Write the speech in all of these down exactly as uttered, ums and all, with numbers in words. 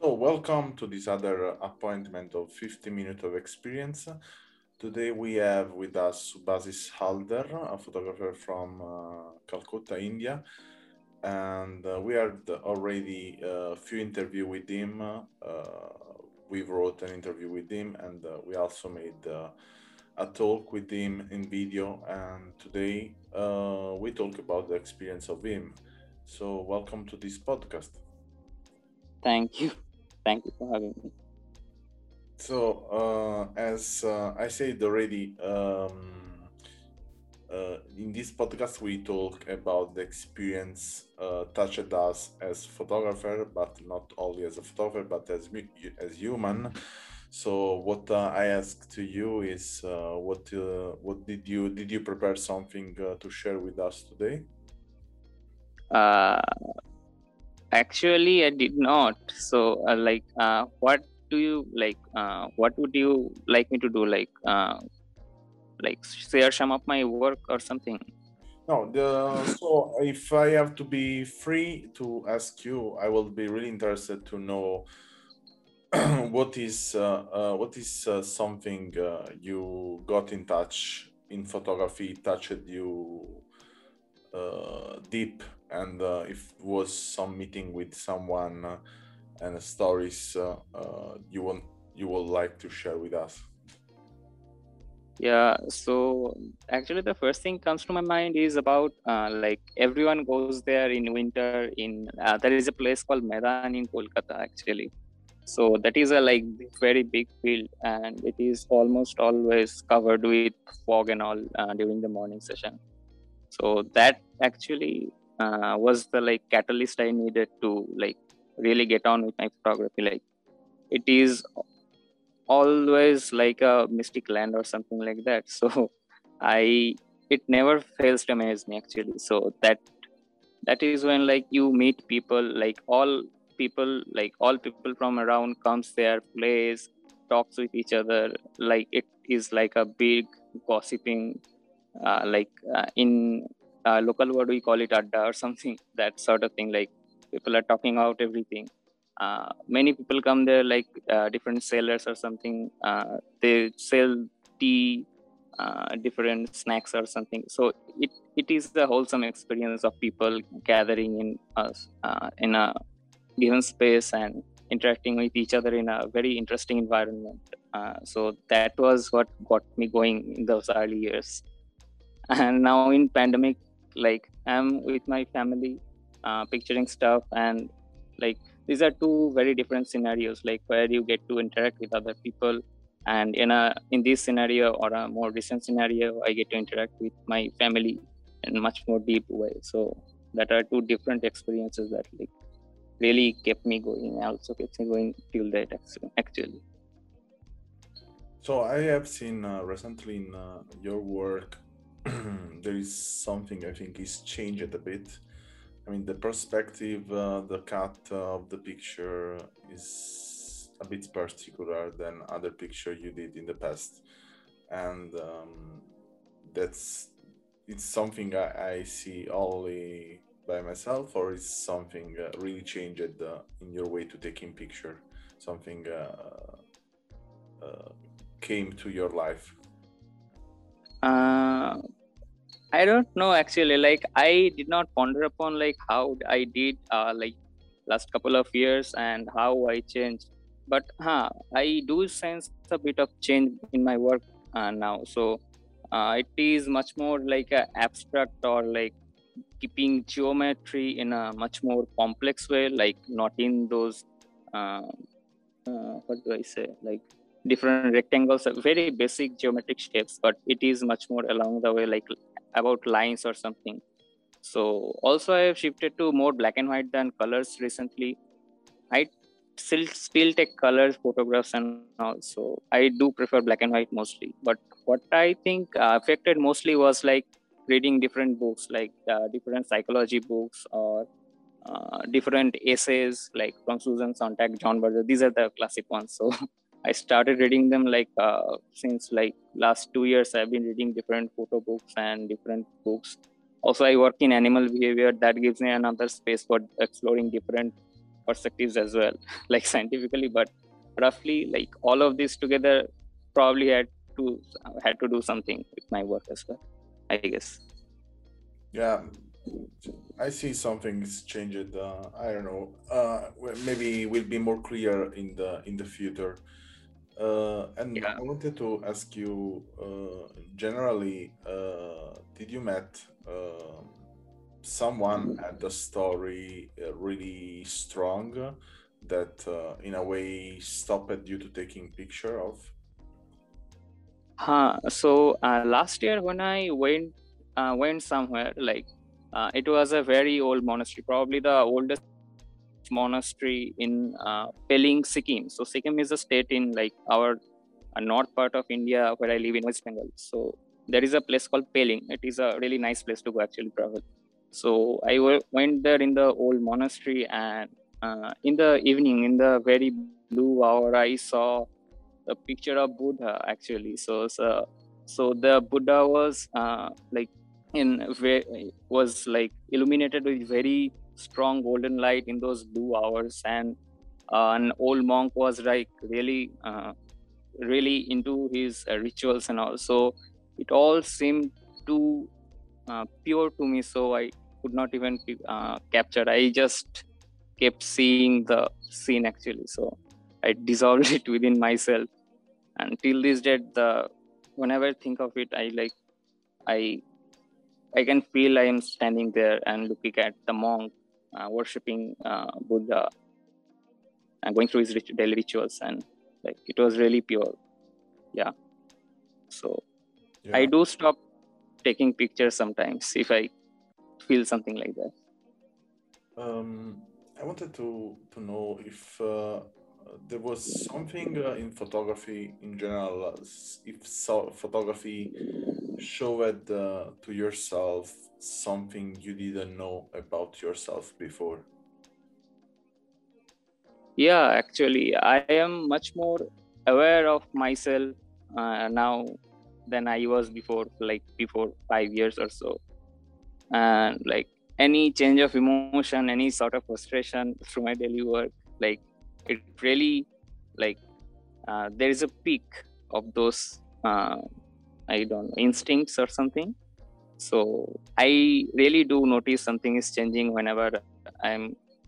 So welcome to this other appointment of fifty minutes of experience. Today we have with us Subhasis Halder, a photographer from uh, Kolkata, India. And uh, we had already a uh, few interviews with him. Uh, we wrote an interview with him, and uh, we also made uh, a talk with him in video. And today uh, we talk about the experience of him. So welcome to this podcast. Thank you. Thank you for having me. So uh, as uh, I said already, um, Uh, in this podcast, we talk about the experience uh, touched us as photographer, but not only as a photographer, but as as human. So, what uh, I ask to you is, uh, what uh, what did you did you prepare something uh, to share with us today? Uh, actually, I did not. So, uh, like, uh, what do you like? Uh, what would you like me to do? Like. Uh, like share some of my work or something? No, the, so if I have to be free to ask you, I will be really interested to know what is uh, uh, what is uh, something uh, you got in touch in photography, touched you uh, deep, and uh, if it was some meeting with someone uh, and stories uh, uh, you want you would like to share with us. Yeah, so actually the first thing comes to my mind is about uh, like everyone goes there in winter in uh, there is a place called Maidan in Kolkata actually. So that is a like very big field, and it is almost always covered with fog and all uh, during the morning session. So that actually uh, was the like catalyst I needed to like really get on with my photography. Like it is always like a mystic land or something like that, so I it never fails to amaze me actually. So that that is when like you meet people, like all people like all people from around comes there, plays, talks with each other, like it is like a big gossiping uh, like uh, in uh, local word we call it Adda or something, that sort of thing. Like people are talking out everything. Uh, many people come there, like uh, different sellers or something. Uh, they sell tea, uh, different snacks or something. So it, it is the wholesome experience of people gathering in a, uh, in a given space and interacting with each other in a very interesting environment. Uh, so that was what got me going in those early years. And now in pandemic, like I'm with my family, uh, picturing stuff, and like these are two very different scenarios, like where you get to interact with other people, and in a in this scenario or a more recent scenario, I get to interact with my family in a much more deep way. So that are two different experiences that like really kept me going. Also kept me going till that actually. So I have seen uh, recently in uh, your work there is something I think is changed a bit. I mean, the perspective, uh, the cut of the picture is a bit particular than other picture you did in the past, and um, that's it's something I, I see only by myself, or is something uh, really changed uh, in your way to taking picture? Something uh, uh, came to your life. Uh... I don't know actually, like I did not ponder upon like how I did uh, like last couple of years and how I changed, but huh, I do sense a bit of change in my work uh, now. So uh, it is much more like a abstract, or like keeping geometry in a much more complex way, like not in those uh, uh, what do I say like different rectangles, very basic geometric shapes, but it is much more along the way, like about lines or something. So also I have shifted to more black and white than colors recently. I still still take colors, photographs, and all. So I do prefer black and white mostly. But what I think uh, affected mostly was like reading different books, like uh, different psychology books or uh, different essays, like from Susan Sontag, John Berger. These are the classic ones. So I started reading them like uh, since like last two years. I've been reading different photo books and different books. Also, I work in animal behavior. That gives me another space for exploring different perspectives as well, like scientifically. But roughly, like all of this together, probably had to had to do something with my work as well, I guess. Yeah, I see something's changed. Uh, I don't know. Uh, maybe we'll be more clear in the in the future. Uh, and yeah. I wanted to ask you, uh, generally, uh, did you met uh, someone at the story really strong that uh, in a way stopped you to taking picture of? Huh. So uh, last year when I went uh, went somewhere, like uh, it was a very old monastery, probably the oldest monastery in uh, Peling, Sikkim. So Sikkim is a state in like our uh, north part of India where I live in West Bengal. So there is a place called Peling. It is a really nice place to go actually travel. So I w went there in the old monastery, and uh, in the evening, in the very blue hour, I saw a picture of Buddha actually. So so, so the Buddha was uh, like in was like illuminated with very strong golden light in those blue hours, and uh, an old monk was like really uh, really into his uh, rituals and all. So it all seemed too uh, pure to me, so I could not even uh, capture. I just kept seeing the scene actually, so I dissolved it within myself. And till this day, the whenever I think of it, I like I I can feel I am standing there and looking at the monk Uh, worshipping uh, Buddha and going through his rit daily rituals, and like it was really pure. Yeah, so yeah. I do stop taking pictures sometimes if I feel something like that. Um, I wanted to to know if uh, there was something uh, in photography in general, if so, photography showed uh, to yourself something you didn't know about yourself before. Yeah, actually, I am much more aware of myself uh, now than I was before, like before five years or so. And like any change of emotion, any sort of frustration through my daily work, like it really, like uh, there is a peak of those uh, I don't know, instincts or something. So I really do notice something is changing whenever I'm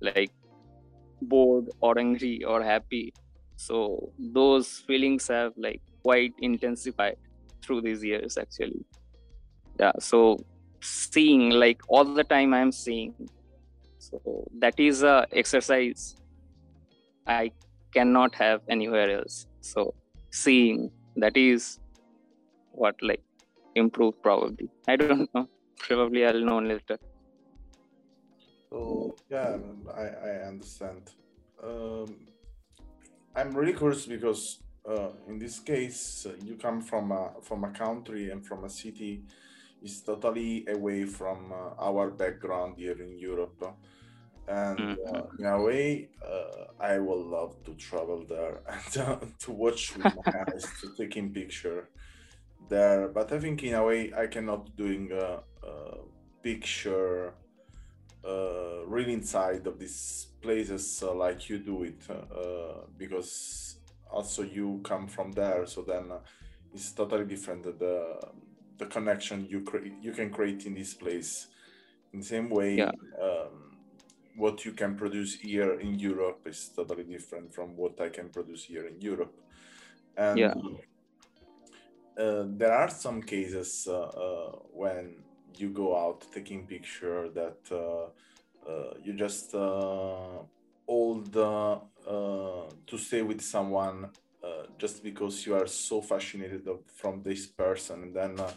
like bored or angry or happy. So those feelings have like quite intensified through these years actually. Yeah, so seeing like all the time I'm seeing. So that is a exercise I cannot have anywhere else. So seeing, that is what like improve probably. I don't know. Probably I'll know later. So yeah, I, I understand. Um, I'm really curious because uh, in this case uh, you come from a from a country and from a city is totally away from uh, our background here in Europe, and mm-hmm. uh, in a way uh, I will love to travel there and uh, to watch with my eyes, to taking picture there. But I think in a way I cannot doing a, a picture uh, really inside of these places uh, like you do it uh, because also you come from there, so then uh, it's totally different the the connection you create you can create in this place. In the same way, yeah. um, what you can produce here in Europe is totally different from what I can produce here in Europe, and yeah. Uh, there are some cases uh, uh, when you go out taking picture that uh, uh, you just uh, hold uh, uh, to stay with someone uh, just because you are so fascinated of, from this person, and then uh,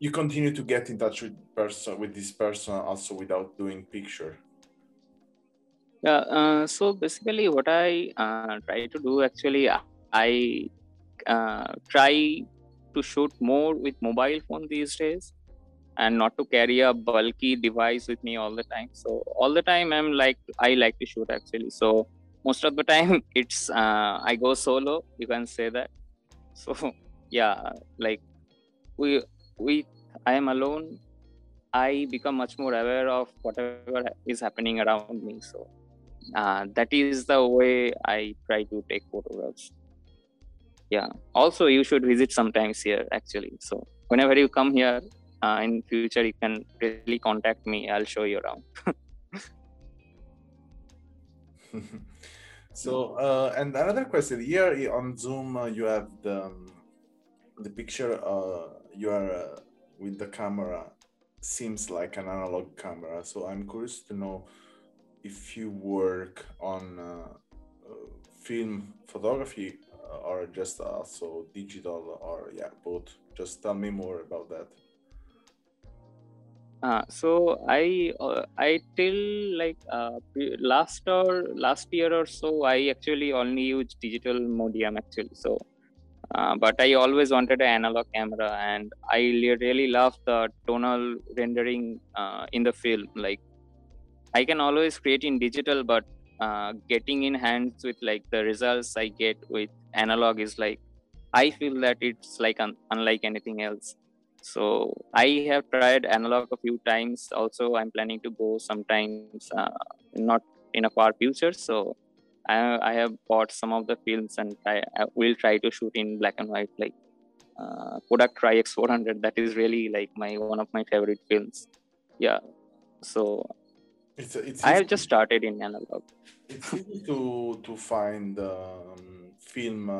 you continue to get in touch with person with this person also without doing picture. Yeah, uh, so basically what I uh, try to do, actually, I uh, try to shoot more with mobile phone these days and not to carry a bulky device with me all the time. So all the time I'm like, I like to shoot actually. So most of the time it's, uh, I go solo, you can say that. So yeah, like we, we, I am alone. I become much more aware of whatever is happening around me. So. Uh, that is the way I try to take photographs. Yeah. Also, you should visit sometimes here, actually. So whenever you come here uh, in future, you can really contact me. I'll show you around. So, uh, and another question here on Zoom, uh, you have the, the picture, uh, you are uh, with the camera, seems like an analog camera. So I'm curious to know, if you work on uh, uh, film photography uh, or just also digital, or yeah, both, just tell me more about that. Uh, so I uh, I till like uh, last or last year or so, I actually only use digital medium actually. So, uh, but I always wanted an analog camera, and I really love the tonal rendering uh, in the film, like. I can always create in digital, but uh, getting in hands with like the results I get with analog is like, I feel that it's like un unlike anything else. So I have tried analog a few times. Also, I'm planning to go sometimes, uh, not in a far future. So I, I have bought some of the films and I, I will try to shoot in black and white, like uh, Kodak Tri-X four hundred. That is really like my one of my favorite films. Yeah. So. It's, it's I have just started in analog. It's easy to, to find um, film uh,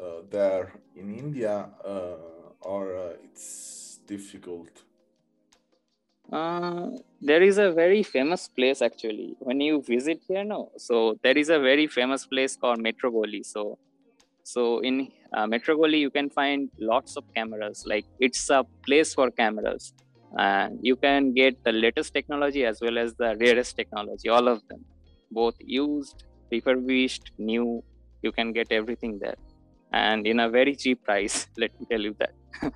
uh, there in India, uh, or uh, it's difficult? Uh, there is a very famous place actually. When you visit here, no? So there is a very famous place called Metrogoli. So, so in uh, Metrogoli, you can find lots of cameras. Like it's a place for cameras. And you can get the latest technology as well as the rarest technology, all of them, both used, refurbished, new. You can get everything there, and in a very cheap price, let me tell you that.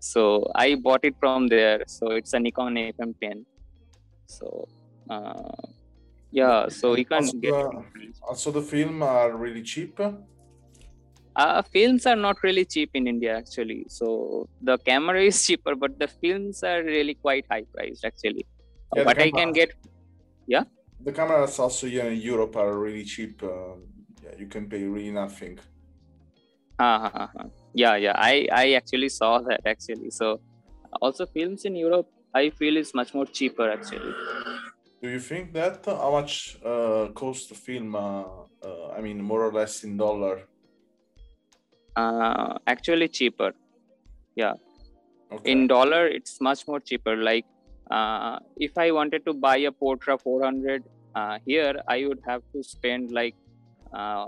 So I bought it from there. So it's a Nikon F M Pen. So uh, yeah, so you can also get the, also the film are really cheap. Uh, films are not really cheap in India, actually. So the camera is cheaper, but the films are really quite high priced, actually. Yeah, but I can get, yeah. The cameras also here in Europe are really cheap. Uh, yeah, you can pay really nothing. Uh, uh, uh, yeah, yeah. I, I actually saw that, actually. So also films in Europe, I feel is much more cheaper, actually. Do you think that? How much uh, costs the film? Uh, uh, I mean, more or less in dollar? Uh, actually cheaper, yeah. Okay. In dollar, it's much more cheaper. Like uh, if I wanted to buy a Portra four hundred uh, here, I would have to spend like uh,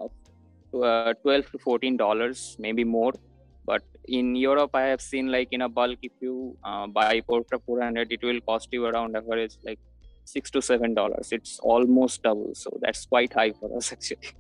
twelve to fourteen dollars, maybe more. But in Europe, I have seen like in a bulk, if you uh, buy Portra four hundred, it will cost you around average like six to seven dollars. It's almost double, so that's quite high for us actually.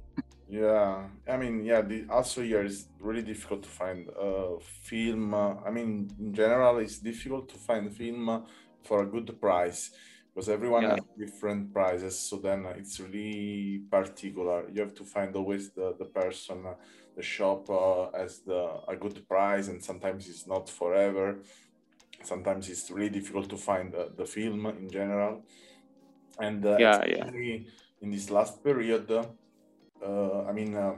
Yeah, I mean, yeah, the also here is really difficult to find uh, film. Uh, I mean, in general, it's difficult to find film uh, for a good price, because everyone yeah. has different prices. So then it's really particular. You have to find always the, the person, uh, the shop uh, as the a good price, and sometimes it's not forever. Sometimes it's really difficult to find uh, the film in general. And uh, yeah, especially yeah. in this last period, uh, Uh, I mean, um,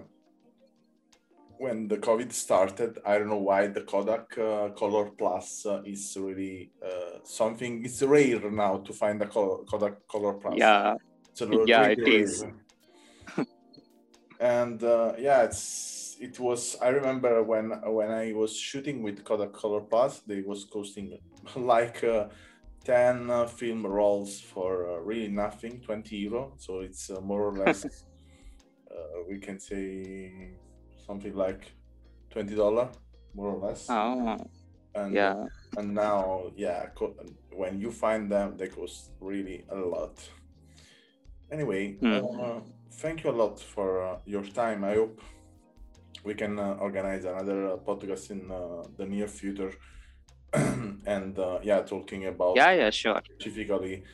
when the COVID started, I don't know why the Kodak uh, Color Plus uh, is really uh, something. It's rare now to find the Kodak Color Plus. Yeah, so yeah, it is. And uh, yeah, it's it was. I remember when when I was shooting with Kodak Color Plus, they was costing like uh, ten uh, film rolls for uh, really nothing, twenty euro. So it's uh, more or less. Uh, we can say something like twenty dollars, more or less. Oh, and, yeah. And now, yeah, when you find them, they cost really a lot. Anyway, mm. uh, thank you a lot for uh, your time. I hope we can uh, organize another uh, podcast in uh, the near future. And uh, yeah, talking about yeah, yeah, sure. specifically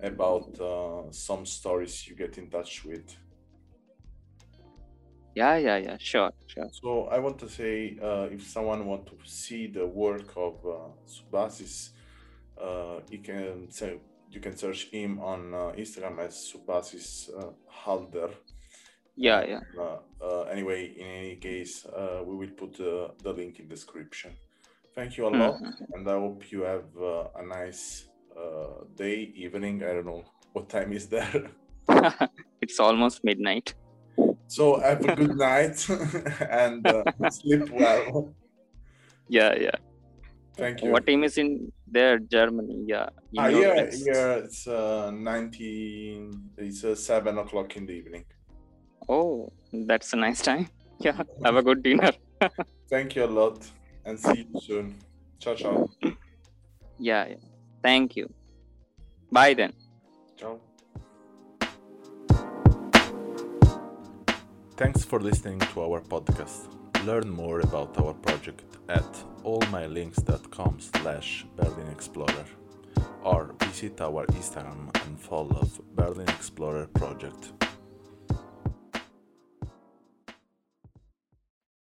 about uh, some stories you get in touch with. Yeah, yeah, yeah, sure, sure. So I want to say, uh, if someone wants to see the work of uh, Subhasis, uh, you can say, you can search him on uh, Instagram as Subhasis uh, Halder. Yeah, yeah. Uh, uh, anyway, in any case, uh, we will put uh, the link in description. Thank you a lot, mm-hmm. and I hope you have uh, a nice uh, day, evening. I don't know what time is there. It's almost midnight. So have a good night and uh, sleep well. Yeah, yeah. Thank you. What time is in there? Germany, yeah. Ah, yeah, it's... yeah. It's uh, nineteen. It's uh, seven o'clock in the evening. Oh, that's a nice time. Yeah. Have a good dinner. Thank you a lot. And see you soon. Ciao, ciao. Yeah, yeah. Thank you. Bye then. Ciao. Thanks for listening to our podcast. Learn more about our project at allmylinks.com slash Berlin Explorer or visit our Instagram and follow Berlin Explorer Project.